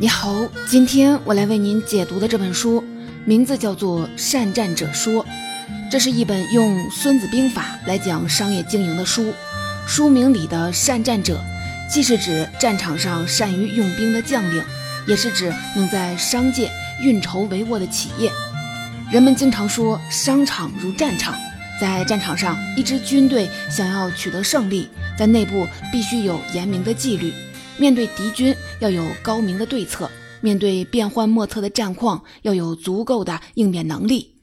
你好，今天我来为您解读的这本书名字叫做《善战者说》，这是一本用孙子兵法来讲商业经营的书。书名里的善战者既是指战场上善于用兵的将领，也是指能在商界运筹帷幄的企业。人们经常说商场如战场，在战场上，一支军队想要取得胜利，在内部必须有严明的纪律，面对敌军要有高明的对策，面对变幻莫测的战况要有足够的应变能力。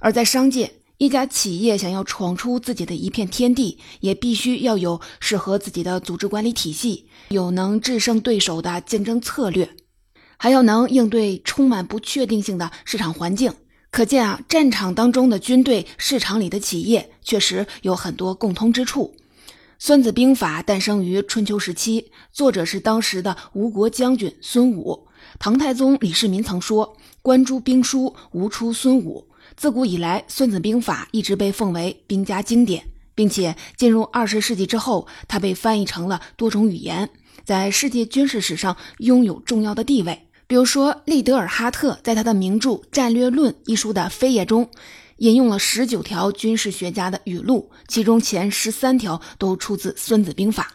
而在商界，一家企业想要闯出自己的一片天地，也必须要有适合自己的组织管理体系，有能制胜对手的竞争策略，还要能应对充满不确定性的市场环境。可见啊，战场当中的军队，市场里的企业确实有很多共通之处。孙子兵法诞生于春秋时期，作者是当时的吴国将军孙武。唐太宗李世民曾说，观诸兵书，无出孙武。自古以来，孙子兵法一直被奉为兵家经典，并且进入20世纪之后，它被翻译成了多种语言，在世界军事史上拥有重要的地位。比如说，利德尔哈特在他的名著《战略论》一书的扉页中，引用了19条军事学家的语录，其中前13条都出自孙子兵法。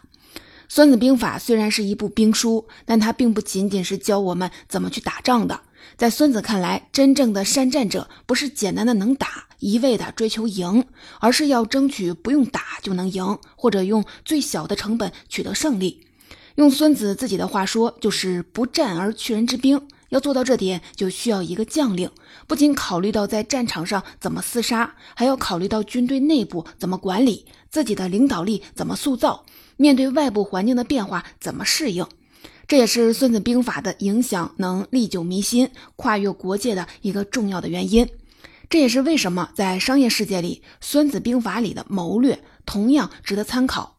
孙子兵法虽然是一部兵书，但它并不仅仅是教我们怎么去打仗的。在孙子看来，真正的善战者不是简单的能打，一味的追求赢，而是要争取不用打就能赢，或者用最小的成本取得胜利。用孙子自己的话说，就是不战而屈人之兵。要做到这点，就需要一个将领，不仅考虑到在战场上怎么厮杀，还要考虑到军队内部怎么管理，自己的领导力怎么塑造，面对外部环境的变化怎么适应。这也是孙子兵法的影响能历久弥新，跨越国界的一个重要的原因。这也是为什么在商业世界里，孙子兵法里的谋略同样值得参考。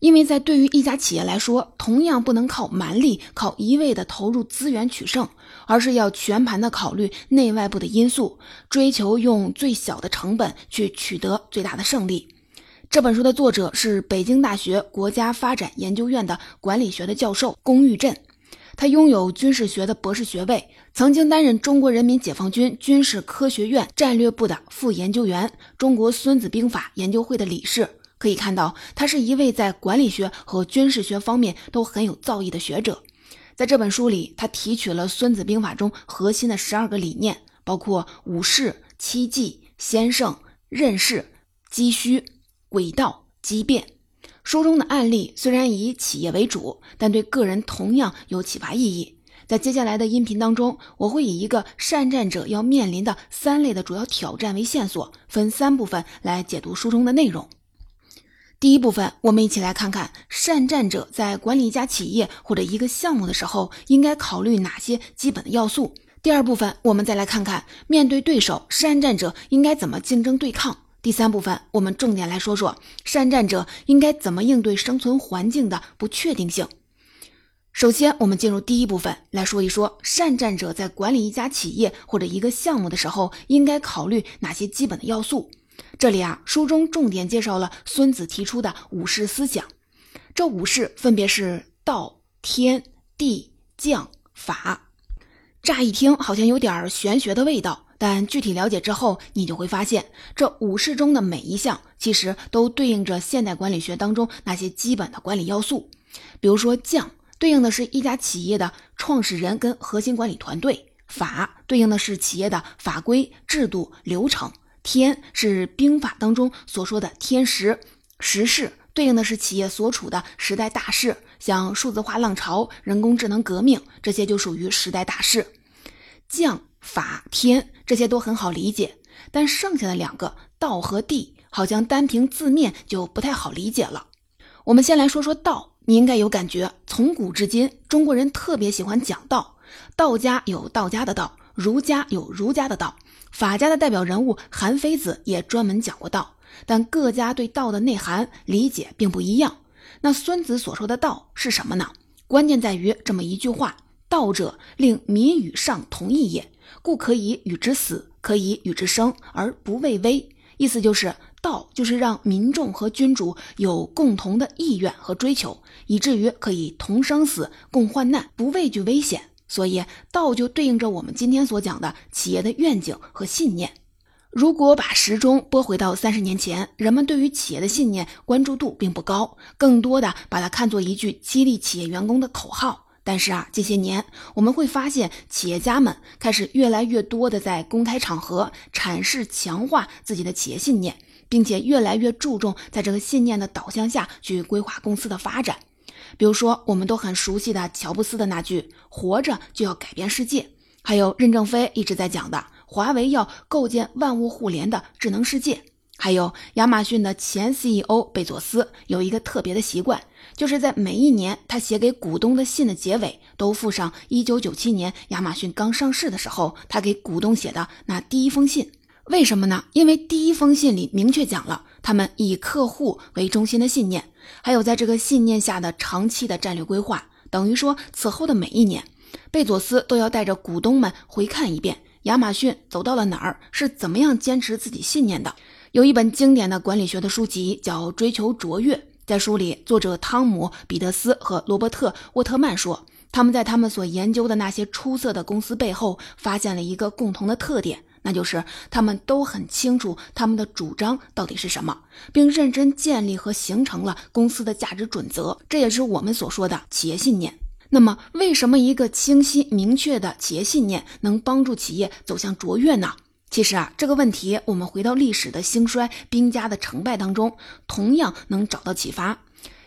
因为在对于一家企业来说，同样不能靠蛮力，靠一味的投入资源取胜，而是要全盘的考虑内外部的因素，追求用最小的成本去取得最大的胜利。这本书的作者是北京大学国家发展研究院的管理学的教授龚玉振，他拥有军事学的博士学位，曾经担任中国人民解放军军事科学院战略部的副研究员，中国孙子兵法研究会的理事。可以看到，他是一位在管理学和军事学方面都很有造诣的学者。在这本书里，他提取了孙子兵法中核心的12个理念，包括武士、七计、先胜、任势、积虚、诡道、机变。书中的案例虽然以企业为主，但对个人同样有启发意义。在接下来的音频当中，我会以一个善战者要面临的3类的主要挑战为线索，分3部分来解读书中的内容。第一部分，我们一起来看看善战者在管理一家企业或者一个项目的时候，应该考虑哪些基本的要素。第二部分，我们再来看看面对对手，善战者应该怎么竞争对抗。第三部分，我们重点来说说善战者应该怎么应对生存环境的不确定性。首先，我们进入第一部分，来说一说善战者在管理一家企业或者一个项目的时候，应该考虑哪些基本的要素。这里啊，书中重点介绍了孙子提出的五事思想。这五事分别是道、天、地、将、法。乍一听好像有点玄学的味道，但具体了解之后，你就会发现，这五事中的每一项其实都对应着现代管理学当中那些基本的管理要素。比如说，将对应的是一家企业的创始人跟核心管理团队，法对应的是企业的法规、制度、流程，天是兵法当中所说的天时，时事对应的是企业所处的时代大事，像数字化浪潮、人工智能革命，这些就属于时代大事。将、法、天这些都很好理解，但剩下的两个道和地，好像单凭字面就不太好理解了。我们先来说说道，你应该有感觉，从古至今，中国人特别喜欢讲道，道家有道家的道，儒家有儒家的道，法家的代表人物韩非子也专门讲过道，但各家对道的内涵理解并不一样。那孙子所说的道是什么呢？关键在于这么一句话：“道者，令民与上同一也，故可以与之死，可以与之生，而不畏威。意思就是道就是让民众和君主有共同的意愿和追求，以至于可以同生死，共患难，不畏惧危险。所以道就对应着我们今天所讲的企业的愿景和信念。如果把时钟拨回到30年前，人们对于企业的信念关注度并不高，更多的把它看作一句激励企业员工的口号。但是这些年我们会发现，企业家们开始越来越多的在公开场合阐释强化自己的企业信念，并且越来越注重在这个信念的导向下去规划公司的发展。比如说我们都很熟悉的乔布斯的那句活着就要改变世界，还有任正非一直在讲的华为要构建万物互联的智能世界，还有亚马逊的前 CEO 贝佐斯有一个特别的习惯，就是在每一年他写给股东的信的结尾都附上1997年亚马逊刚上市的时候他给股东写的那第一封信。为什么呢？因为第一封信里明确讲了他们以客户为中心的信念，还有在这个信念下的长期的战略规划。等于说此后的每一年，贝佐斯都要带着股东们回看一遍亚马逊走到了哪儿，是怎么样坚持自己信念的。有一本经典的管理学的书籍叫《追求卓越》，在书里作者汤姆·彼得斯和罗伯特·沃特曼说，他们在他们所研究的那些出色的公司背后发现了一个共同的特点，那就是他们都很清楚他们的主张到底是什么，并认真建立和形成了公司的价值准则，这也是我们所说的企业信念。那么为什么一个清晰明确的企业信念能帮助企业走向卓越呢？其实这个问题我们回到历史的兴衰、兵家的成败当中同样能找到启发。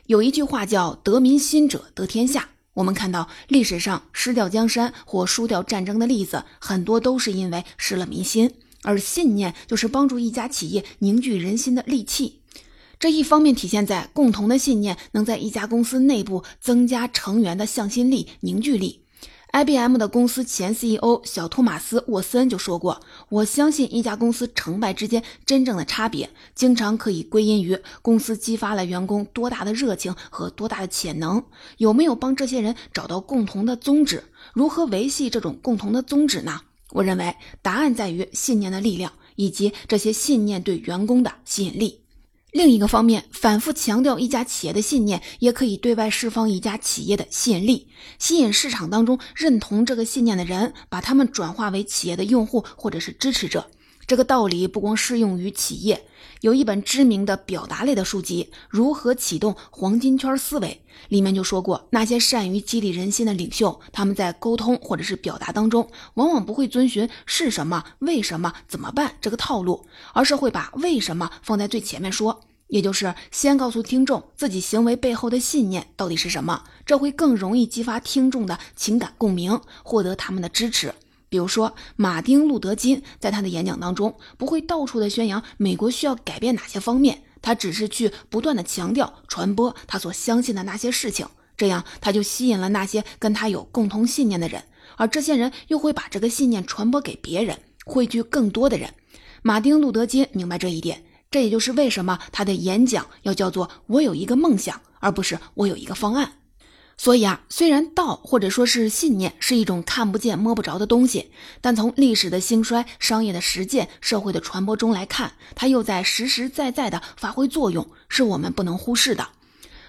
有一句话叫得民心者得天下，我们看到历史上失掉江山或输掉战争的例子很多都是因为失了民心，而信念就是帮助一家企业凝聚人心的利器。这一方面体现在共同的信念能在一家公司内部增加成员的向心力、凝聚力。IBM 的公司前 CEO 小托马斯·沃森就说过，我相信一家公司成败之间真正的差别经常可以归因于公司激发了员工多大的热情和多大的潜能，有没有帮这些人找到共同的宗旨，如何维系这种共同的宗旨呢？我认为答案在于信念的力量以及这些信念对员工的吸引力。另一个方面，反复强调一家企业的信念也可以对外释放一家企业的吸引力，吸引市场当中认同这个信念的人，把他们转化为企业的用户或者是支持者。这个道理不光适用于企业，有一本知名的表达类的书籍《如何启动黄金圈思维》里面就说过，那些善于激励人心的领袖，他们在沟通或者是表达当中往往不会遵循是什么、为什么、怎么办这个套路，而是会把为什么放在最前面说，也就是先告诉听众自己行为背后的信念到底是什么，这会更容易激发听众的情感共鸣，获得他们的支持。比如说马丁·路德·金在他的演讲当中不会到处的宣扬美国需要改变哪些方面，他只是去不断的强调传播他所相信的那些事情，这样他就吸引了那些跟他有共同信念的人，而这些人又会把这个信念传播给别人，汇聚更多的人。马丁·路德·金明白这一点，这也就是为什么他的演讲要叫做我有一个梦想，而不是我有一个方案。所以虽然道或者说是信念是一种看不见摸不着的东西，但从历史的兴衰、商业的实践、社会的传播中来看，它又在实实在在的发挥作用，是我们不能忽视的。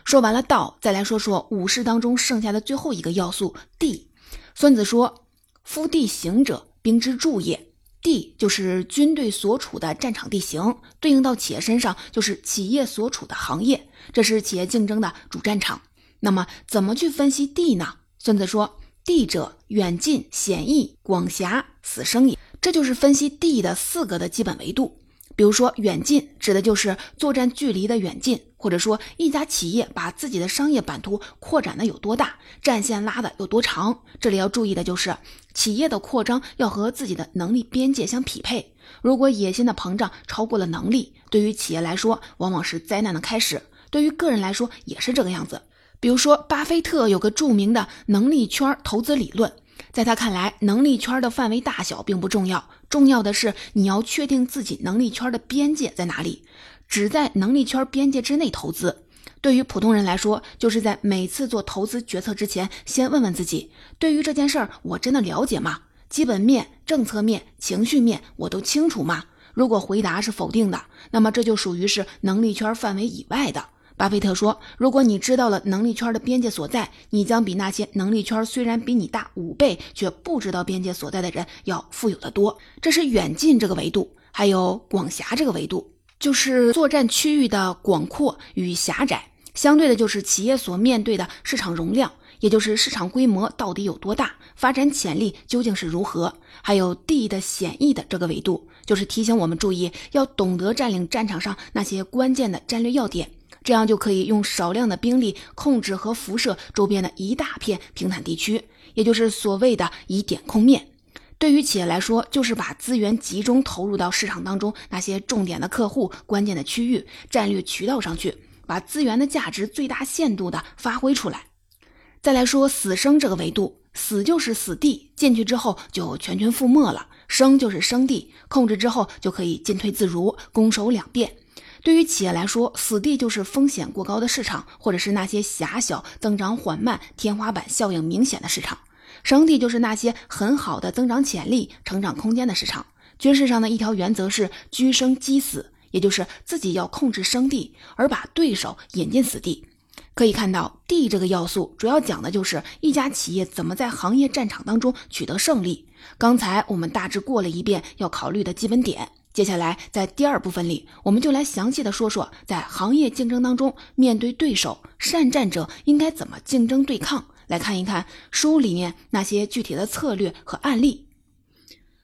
说完了道，再来说说武士当中剩下的最后一个要素地。孙子说，夫地行者，兵之助也。地就是军队所处的战场地形，对应到企业身上就是企业所处的行业，这是企业竞争的主战场。那么怎么去分析地呢？孙子说，地者，远近、险易、广狭、死生也。这就是分析地的四个的基本维度。比如说远近指的就是作战距离的远近，或者说一家企业把自己的商业版图扩展的有多大，战线拉的有多长。这里要注意的就是企业的扩张要和自己的能力边界相匹配，如果野心的膨胀超过了能力，对于企业来说往往是灾难的开始，对于个人来说也是这个样子。比如说巴菲特有个著名的能力圈投资理论，在他看来，能力圈的范围大小并不重要，重要的是你要确定自己能力圈的边界在哪里，只在能力圈边界之内投资。对于普通人来说，就是在每次做投资决策之前，先问问自己，对于这件事儿我真的了解吗？基本面、政策面、情绪面我都清楚吗？如果回答是否定的，那么这就属于是能力圈范围以外的。巴菲特说，如果你知道了能力圈的边界所在，你将比那些能力圈虽然比你大5倍却不知道边界所在的人要富有得多。这是远近这个维度，还有广狭这个维度，就是作战区域的广阔与狭窄，相对的就是企业所面对的市场容量，也就是市场规模到底有多大，发展潜力究竟是如何，还有地的显益的这个维度，就是提醒我们注意要懂得占领战场上那些关键的战略要点，这样就可以用少量的兵力控制和辐射周边的一大片平坦地区，也就是所谓的以点控面。对于企业来说，就是把资源集中投入到市场当中那些重点的客户、关键的区域、战略渠道上去，把资源的价值最大限度的发挥出来。再来说死生这个维度，死就是死地，进去之后就全军覆没了；生就是生地，控制之后就可以进退自如，攻守两变。对于企业来说，死地就是风险过高的市场，或者是那些狭小、增长缓慢、天花板效应明显的市场；生地就是那些很好的增长潜力、成长空间的市场。军事上的一条原则是居生击死，也就是自己要控制生地，而把对手引进死地。可以看到，地这个要素主要讲的就是一家企业怎么在行业战场当中取得胜利。刚才我们大致过了一遍要考虑的基本点，接下来在第2部分里，我们就来详细的说说在行业竞争当中，面对对手善战者应该怎么竞争对抗，来看一看书里面那些具体的策略和案例。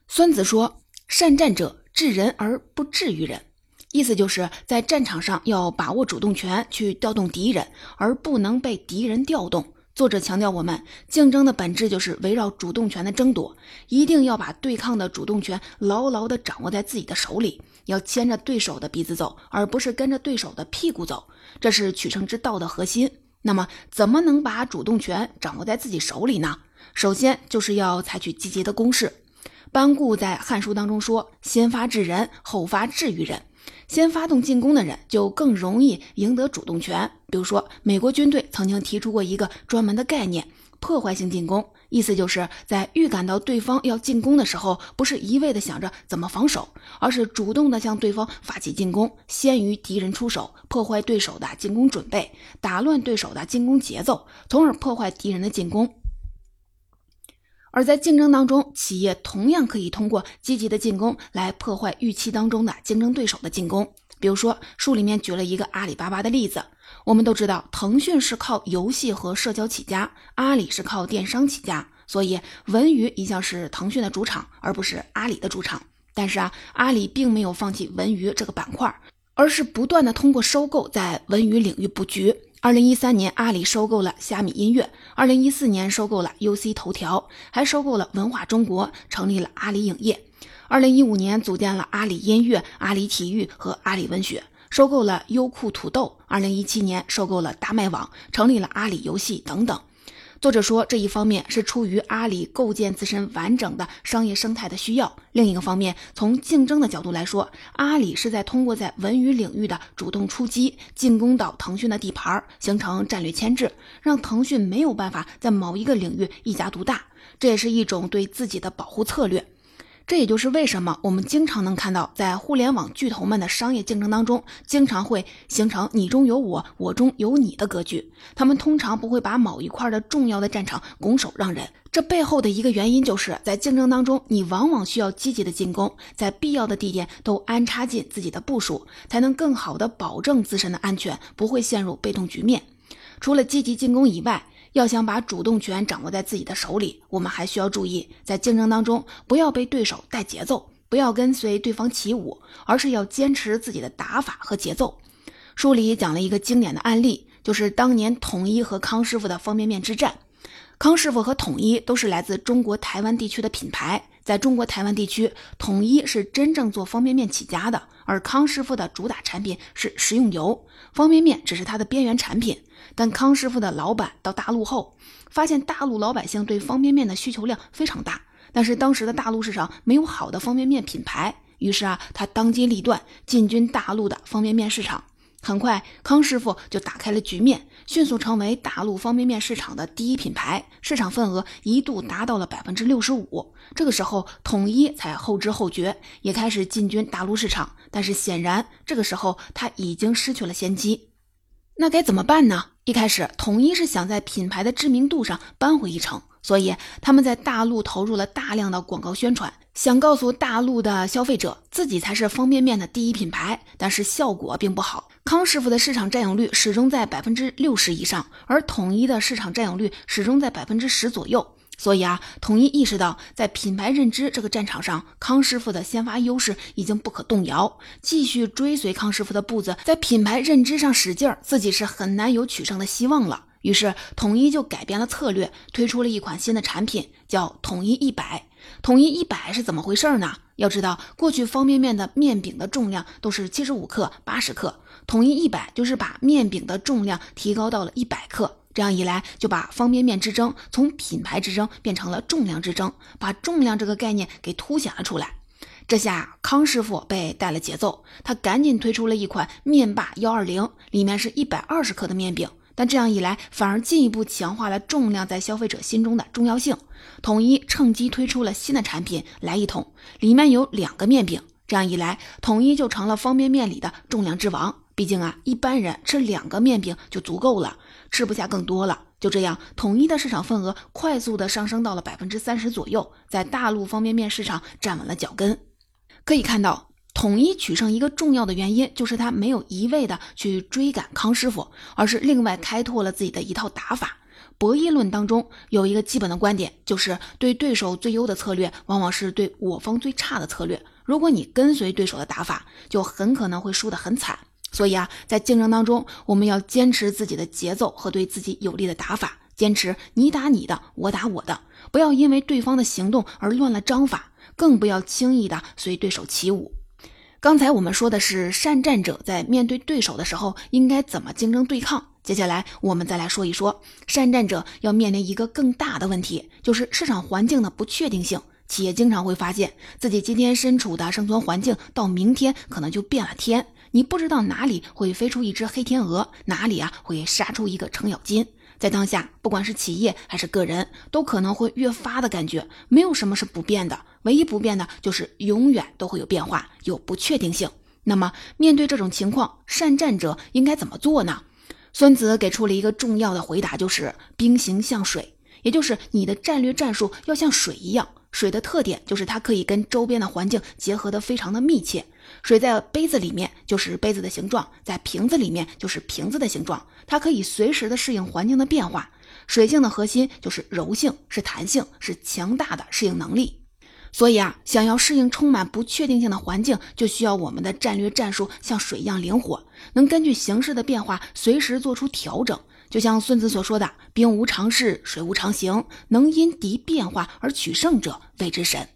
孙子说，善战者治人而不治于人，意思就是在战场上要把握主动权，去调动敌人，而不能被敌人调动。作者强调我们，竞争的本质就是围绕主动权的争夺，一定要把对抗的主动权牢牢地掌握在自己的手里，要牵着对手的鼻子走，而不是跟着对手的屁股走，这是取胜之道的核心。那么怎么能把主动权掌握在自己手里呢？首先就是要采取积极的攻势。班固在《汉书》当中说，先发制人，后发制于人。先发动进攻的人就更容易赢得主动权。比如说，美国军队曾经提出过一个专门的概念，破坏性进攻，意思就是在预感到对方要进攻的时候，不是一味的想着怎么防守，而是主动的向对方发起进攻，先于敌人出手，破坏对手的进攻准备，打乱对手的进攻节奏，从而破坏敌人的进攻。而在竞争当中，企业同样可以通过积极的进攻来破坏预期当中的竞争对手的进攻。比如说，书里面举了一个阿里巴巴的例子。我们都知道，腾讯是靠游戏和社交起家，阿里是靠电商起家，所以文娱一向是腾讯的主场，而不是阿里的主场。但是阿里并没有放弃文娱这个板块，而是不断的通过收购在文娱领域布局。2013年阿里收购了虾米音乐，2014年收购了 UC 头条，还收购了文化中国，成立了阿里影业。2015年组建了阿里音乐、阿里体育和阿里文学，收购了优酷土豆，2017年收购了大麦网，成立了阿里游戏等等。作者说，这一方面是出于阿里构建自身完整的商业生态的需要，另一个方面，从竞争的角度来说，阿里是在通过在文娱领域的主动出击，进攻到腾讯的地盘，形成战略牵制，让腾讯没有办法在某一个领域一家独大，这也是一种对自己的保护策略。这也就是为什么我们经常能看到，在互联网巨头们的商业竞争当中，经常会形成你中有我，我中有你的格局。他们通常不会把某一块的重要的战场拱手让人，这背后的一个原因就是在竞争当中，你往往需要积极的进攻，在必要的地点都安插进自己的部署，才能更好的保证自身的安全，不会陷入被动局面。除了积极进攻以外，要想把主动权掌握在自己的手里，我们还需要注意，在竞争当中，不要被对手带节奏，不要跟随对方起舞，而是要坚持自己的打法和节奏。书里讲了一个经典的案例，就是当年统一和康师傅的方便面之战。康师傅和统一都是来自中国台湾地区的品牌，在中国台湾地区，统一是真正做方便面起家的，而康师傅的主打产品是食用油，方便面只是它的边缘产品。但康师傅的老板到大陆后，发现大陆老百姓对方便面的需求量非常大，但是当时的大陆市场没有好的方便面品牌，于是他当机立断，进军大陆的方便面市场。很快，康师傅就打开了局面，迅速成为大陆方便面市场的第一品牌，市场份额一度达到了 65%。 这个时候，统一才后知后觉，也开始进军大陆市场，但是显然，这个时候他已经失去了先机。那该怎么办呢？一开始，统一是想在品牌的知名度上扳回一城，所以他们在大陆投入了大量的广告宣传，想告诉大陆的消费者自己才是方便面的第一品牌，但是效果并不好。康师傅的市场占有率始终在 60% 以上，而统一的市场占有率始终在 10% 左右。所以统一意识到在品牌认知这个战场上，康师傅的先发优势已经不可动摇，继续追随康师傅的步子，在品牌认知上使劲，自己是很难有取胜的希望了。于是统一就改变了策略，推出了一款新的产品，叫统一100。统一100是怎么回事呢？要知道，过去方便面的面饼的重量都是75克、80克，统一100就是把面饼的重量提高到了100克。这样一来，就把方便面之争从品牌之争变成了重量之争，把重量这个概念给凸显了出来。这下康师傅被带了节奏，他赶紧推出了一款面霸120，里面是120克的面饼。但这样一来，反而进一步强化了重量在消费者心中的重要性。统一趁机推出了新的产品来一桶，里面有2个面饼。这样一来，统一就成了方便面里的重量之王。毕竟一般人吃2个面饼就足够了，吃不下更多了。就这样，统一的市场份额快速的上升到了 30% 左右，在大陆方便面市场站稳了脚跟。可以看到，统一取胜一个重要的原因就是他没有一味的去追赶康师傅，而是另外开拓了自己的一套打法。博弈论当中有一个基本的观点，就是对对手最优的策略往往是对我方最差的策略。如果你跟随对手的打法，就很可能会输得很惨。所以在竞争当中，我们要坚持自己的节奏和对自己有利的打法，坚持你打你的，我打我的，不要因为对方的行动而乱了章法，更不要轻易的随对手起舞。刚才我们说的是善战者在面对对手的时候应该怎么竞争对抗，接下来我们再来说一说善战者要面临一个更大的问题，就是市场环境的不确定性。企业经常会发现自己今天身处的生存环境到明天可能就变了天，你不知道哪里会飞出一只黑天鹅，哪里会杀出一个程咬金。在当下，不管是企业还是个人，都可能会越发的感觉没有什么是不变的，唯一不变的就是永远都会有变化，有不确定性。那么面对这种情况，善战者应该怎么做呢？孙子给出了一个重要的回答，就是兵行像水，也就是你的战略战术要像水一样。水的特点就是它可以跟周边的环境结合得非常的密切，水在杯子里面就是杯子的形状，在瓶子里面就是瓶子的形状，它可以随时的适应环境的变化。水性的核心就是柔性，是弹性，是强大的适应能力。所以想要适应充满不确定性的环境，就需要我们的战略战术像水一样灵活，能根据形势的变化随时做出调整。就像孙子所说的，兵无常势，水无常形，能因敌变化而取胜者谓之神。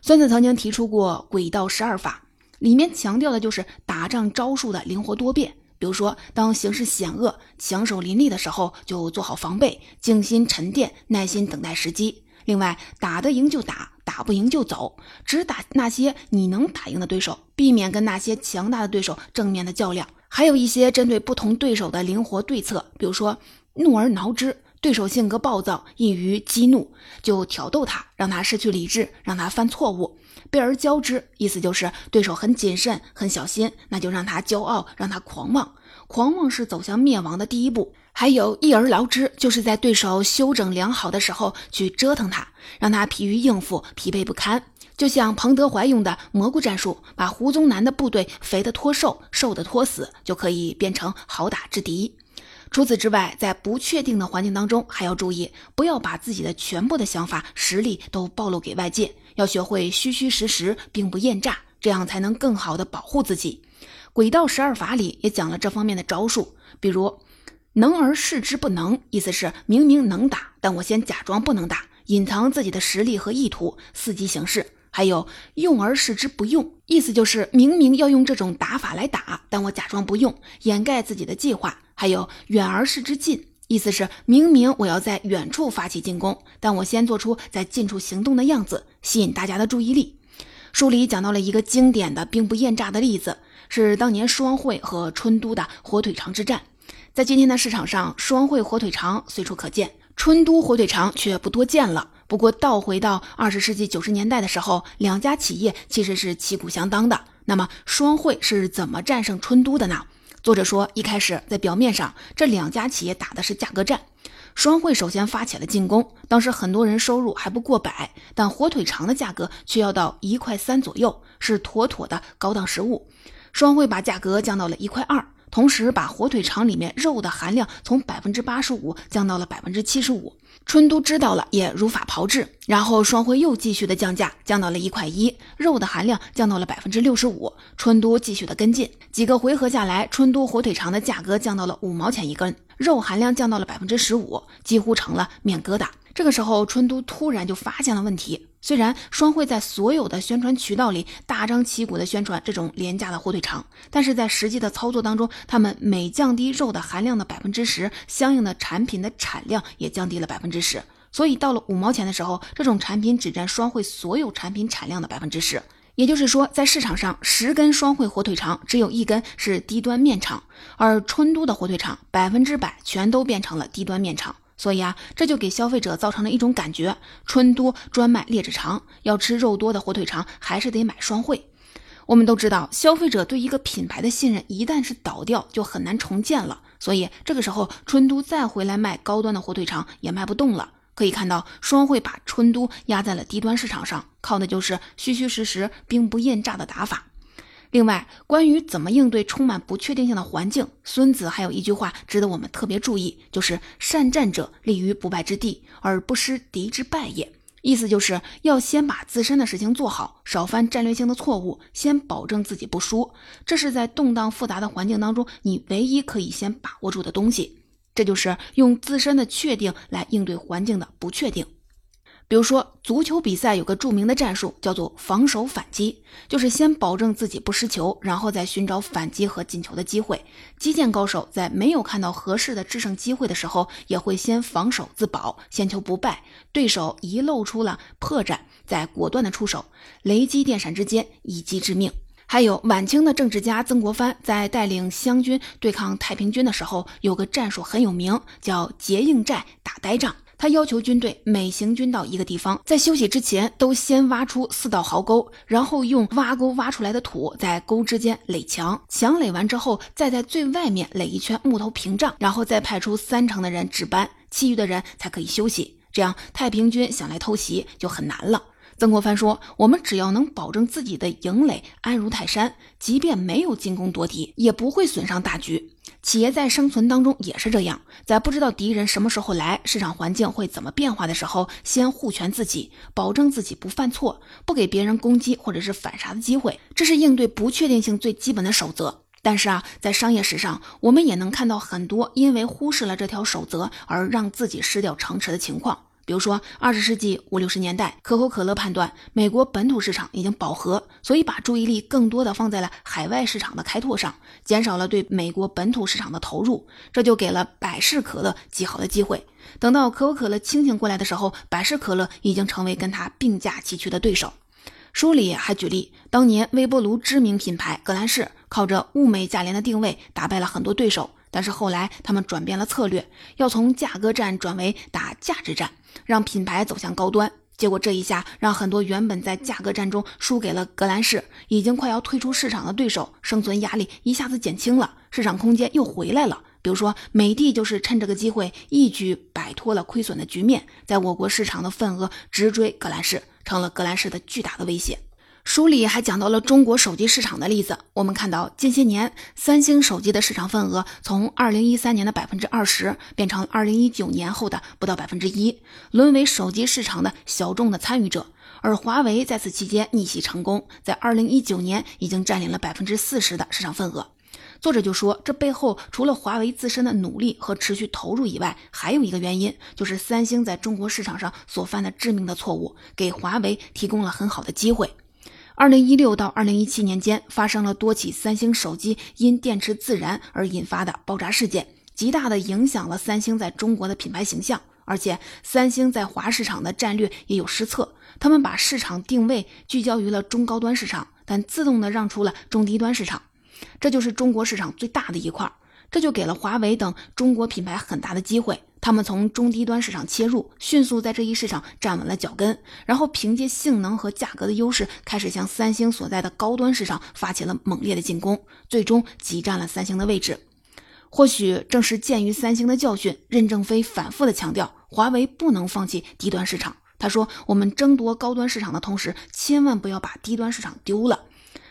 孙子曾经提出过诡道12法，里面强调的就是打仗招数的灵活多变。比如说，当形势险恶、强手林立的时候，就做好防备，静心沉淀，耐心等待时机。另外，打得赢就打，打不赢就走，只打那些你能打赢的对手，避免跟那些强大的对手正面的较量。还有一些针对不同对手的灵活对策，比如说怒而挠之，对手性格暴躁，易于激怒，就挑逗他，让他失去理智，让他犯错误；卑而骄之，意思就是对手很谨慎，很小心，那就让他骄傲，让他狂妄，狂妄是走向灭亡的第一步。还有易而劳之，就是在对手休整良好的时候去折腾他，让他疲于应付，疲惫不堪。就像彭德怀用的蘑菇战术，把胡宗南的部队肥得脱瘦，瘦得脱死，就可以变成好打之敌。除此之外，在不确定的环境当中，还要注意不要把自己的全部的想法、实力都暴露给外界，要学会虚虚实实，兵不厌诈，这样才能更好的保护自己。诡道12法里也讲了这方面的招数，比如能而示之不能，意思是明明能打，但我先假装不能打，隐藏自己的实力和意图，伺机行事。还有用而示之不用，意思就是明明要用这种打法来打，但我假装不用，掩盖自己的计划。还有远而示之近，意思是明明我要在远处发起进攻，但我先做出在近处行动的样子，吸引大家的注意力。书里讲到了一个经典的兵不厌诈的例子，是当年双汇和春都的火腿肠之战。在今天的市场上，双汇火腿肠随处可见，春都火腿肠却不多见了。不过倒回到20世纪90年代的时候，两家企业其实是旗鼓相当的。那么双汇是怎么战胜春都的呢？作者说，一开始在表面上，这两家企业打的是价格战。双汇首先发起了进攻，当时很多人收入还不过百，但火腿肠的价格却要到1.3块左右，是妥妥的高档食物。双汇把价格降到了1.2块，同时把火腿肠里面肉的含量从 85% 降到了 75%。春都知道了也如法炮制，然后双汇又继续的降价，降到了1.1块，肉的含量降到了 65%。 春都继续的跟进，几个回合下来，春都火腿肠的价格降到了5毛钱一根，肉含量降到了 15%， 几乎成了面疙瘩。这个时候春都突然就发现了问题，虽然双汇在所有的宣传渠道里大张旗鼓的宣传这种廉价的火腿肠，但是在实际的操作当中，他们每降低肉的含量的 10%， 相应的产品的产量也降低了 10%， 所以到了5毛钱的时候，这种产品只占双汇所有产品产量的 10%。也就是说，在市场上10根双汇火腿肠只有1根是低端面肠，而春都的火腿肠 100% 全都变成了低端面肠。所以啊，这就给消费者造成了一种感觉，春都专卖劣质肠，要吃肉多的火腿肠还是得买双汇。我们都知道，消费者对一个品牌的信任一旦是倒掉，就很难重建了，所以这个时候春都再回来卖高端的火腿肠也卖不动了。可以看到，双汇把春都压在了低端市场上，靠的就是虚虚实实、兵不厌诈的打法。另外，关于怎么应对充满不确定性的环境，孙子还有一句话值得我们特别注意，就是善战者立于不败之地，而不失敌之败也。意思就是要先把自身的事情做好，少犯战略性的错误，先保证自己不输。这是在动荡复杂的环境当中，你唯一可以先把握住的东西。这就是用自身的确定来应对环境的不确定。比如说，足球比赛有个著名的战术叫做防守反击，就是先保证自己不失球，然后再寻找反击和进球的机会。击剑高手在没有看到合适的制胜机会的时候，也会先防守自保，先求不败，对手一露出了破绽，再果断的出手，雷击电闪之间，一击致命。还有晚清的政治家曾国藩在带领湘军对抗太平军的时候，有个战术很有名，叫结硬寨打呆仗。他要求军队每行军到一个地方，在休息之前都先挖出4道壕沟，然后用挖沟挖出来的土在沟之间垒墙，墙垒完之后再在最外面垒一圈木头屏障，然后再派出30%的人值班，其余的人才可以休息。这样太平军想来偷袭就很难了。曾国藩说，我们只要能保证自己的营垒安如泰山，即便没有进攻夺敌，也不会损伤大局。企业在生存当中也是这样，在不知道敌人什么时候来，市场环境会怎么变化的时候，先护全自己，保证自己不犯错，不给别人攻击或者是反杀的机会，这是应对不确定性最基本的守则。但是啊，在商业史上，我们也能看到很多因为忽视了这条守则而让自己失掉城池的情况。比如说20世纪50-60年代，可口可乐判断美国本土市场已经饱和，所以把注意力更多的放在了海外市场的开拓上，减少了对美国本土市场的投入，这就给了百事可乐极好的机会。等到可口可乐清醒过来的时候，百事可乐已经成为跟它并驾齐驱的对手。书里还举例，当年微波炉知名品牌格兰仕靠着物美价廉的定位打败了很多对手，但是后来他们转变了策略，要从价格战转为打价值战，让品牌走向高端。结果这一下让很多原本在价格战中输给了格兰仕，已经快要退出市场的对手生存压力一下子减轻了，市场空间又回来了。比如说美的就是趁这个机会一举摆脱了亏损的局面，在我国市场的份额直追格兰仕，成了格兰仕的巨大的威胁。书里还讲到了中国手机市场的例子，我们看到近些年三星手机的市场份额从2013年的 20% 变成2019年后的不到 1%， 沦为手机市场的小众的参与者。而华为在此期间逆袭成功，在2019年已经占领了 40% 的市场份额。作者就说，这背后除了华为自身的努力和持续投入以外，还有一个原因，就是三星在中国市场上所犯的致命的错误，给华为提供了很好的机会。2016到2017年间发生了多起三星手机因电池自燃而引发的爆炸事件，极大的影响了三星在中国的品牌形象。而且三星在华市场的战略也有失策，他们把市场定位聚焦于了中高端市场，但自动的让出了中低端市场，这就是中国市场最大的一块，这就给了华为等中国品牌很大的机会。他们从中低端市场切入，迅速在这一市场站稳了脚跟，然后凭借性能和价格的优势，开始向三星所在的高端市场发起了猛烈的进攻，最终挤占了三星的位置。或许正是鉴于三星的教训，任正非反复的强调，华为不能放弃低端市场。他说，我们争夺高端市场的同时，千万不要把低端市场丢了，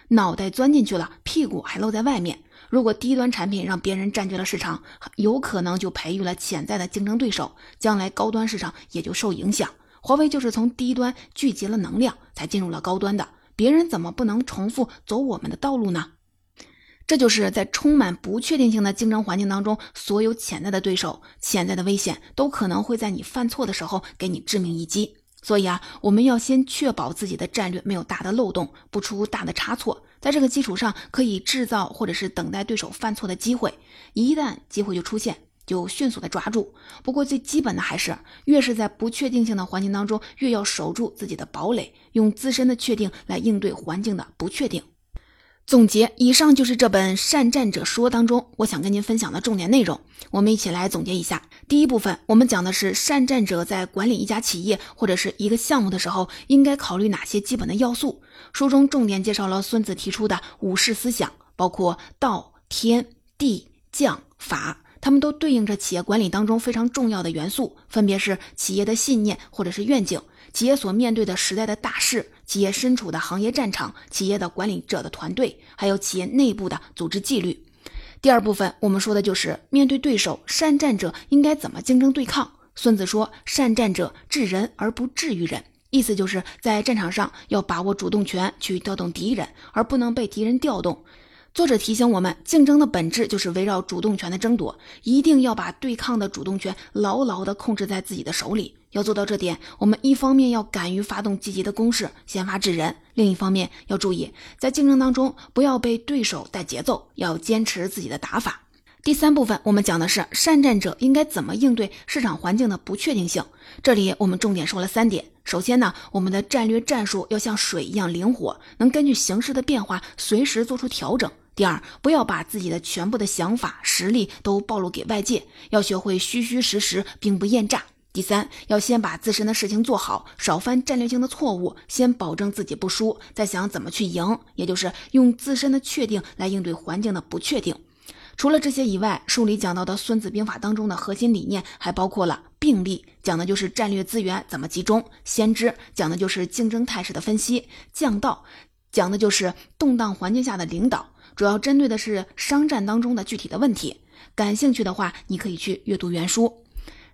脑袋钻进去了，屁股还露在外面。如果低端产品让别人占据了市场，有可能就培育了潜在的竞争对手，将来高端市场也就受影响。华为就是从低端聚集了能量才进入了高端的，别人怎么不能重复走我们的道路呢？这就是在充满不确定性的竞争环境当中，所有潜在的对手、潜在的危险都可能会在你犯错的时候给你致命一击。所以啊，我们要先确保自己的战略没有大的漏洞，不出大的差错，在这个基础上可以制造或者是等待对手犯错的机会，一旦机会就出现，就迅速的抓住。不过最基本的还是，越是在不确定性的环境当中，越要守住自己的堡垒，用自身的确定来应对环境的不确定。总结，以上就是这本《善战者说》当中我想跟您分享的重点内容，我们一起来总结一下。第一部分，我们讲的是善战者在管理一家企业或者是一个项目的时候，应该考虑哪些基本的要素。书中重点介绍了孙子提出的五事思想，包括道、天、地、将、法，他们都对应着企业管理当中非常重要的元素，分别是企业的信念或者是愿景，企业所面对的时代的大势，企业身处的行业战场，企业的管理者的团队，还有企业内部的组织纪律。第二部分我们说的就是面对对手，善战者应该怎么竞争对抗。孙子说，善战者治人而不治于人，意思就是在战场上要把握主动权，去调动敌人，而不能被敌人调动。作者提醒我们，竞争的本质就是围绕主动权的争夺，一定要把对抗的主动权牢牢地控制在自己的手里。要做到这点，我们一方面要敢于发动积极的攻势，先发制人，另一方面要注意在竞争当中不要被对手带节奏，要坚持自己的打法。第三部分我们讲的是善战者应该怎么应对市场环境的不确定性，这里我们重点说了三点。首先呢，我们的战略战术要像水一样灵活，能根据形势的变化随时做出调整。第二，不要把自己的全部的想法、实力都暴露给外界，要学会虚虚实实，兵不厌诈。第三，要先把自身的事情做好，少犯战略性的错误，先保证自己不输，再想怎么去赢，也就是用自身的确定来应对环境的不确定。除了这些以外，书里讲到的《孙子兵法》当中的核心理念还包括了并力，讲的就是战略资源怎么集中；先知，讲的就是竞争态势的分析；将道，讲的就是动荡环境下的领导，主要针对的是商战当中的具体的问题。感兴趣的话，你可以去阅读原书。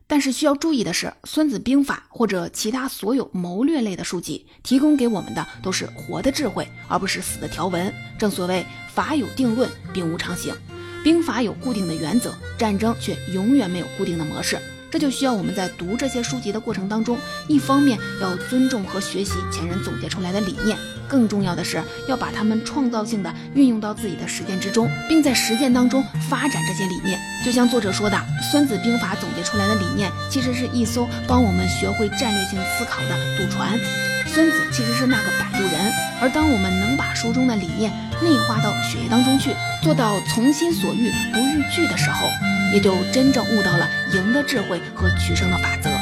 但是需要注意的是，《孙子兵法》或者其他所有谋略类的书籍提供给我们的都是活的智慧，而不是死的条文。正所谓法有定论，兵无常形，兵法有固定的原则，战争却永远没有固定的模式。这就需要我们在读这些书籍的过程当中，一方面要尊重和学习前人总结出来的理念，更重要的是要把它们创造性的运用到自己的实践之中，并在实践当中发展这些理念。就像作者说的，孙子兵法总结出来的理念其实是一艘帮我们学会战略性思考的渡船，孙子其实是那个摆渡人。而当我们能把书中的理念内化到血液当中去，做到从心所欲不逾矩的时候，也就真正悟到了赢的智慧和取胜的法则。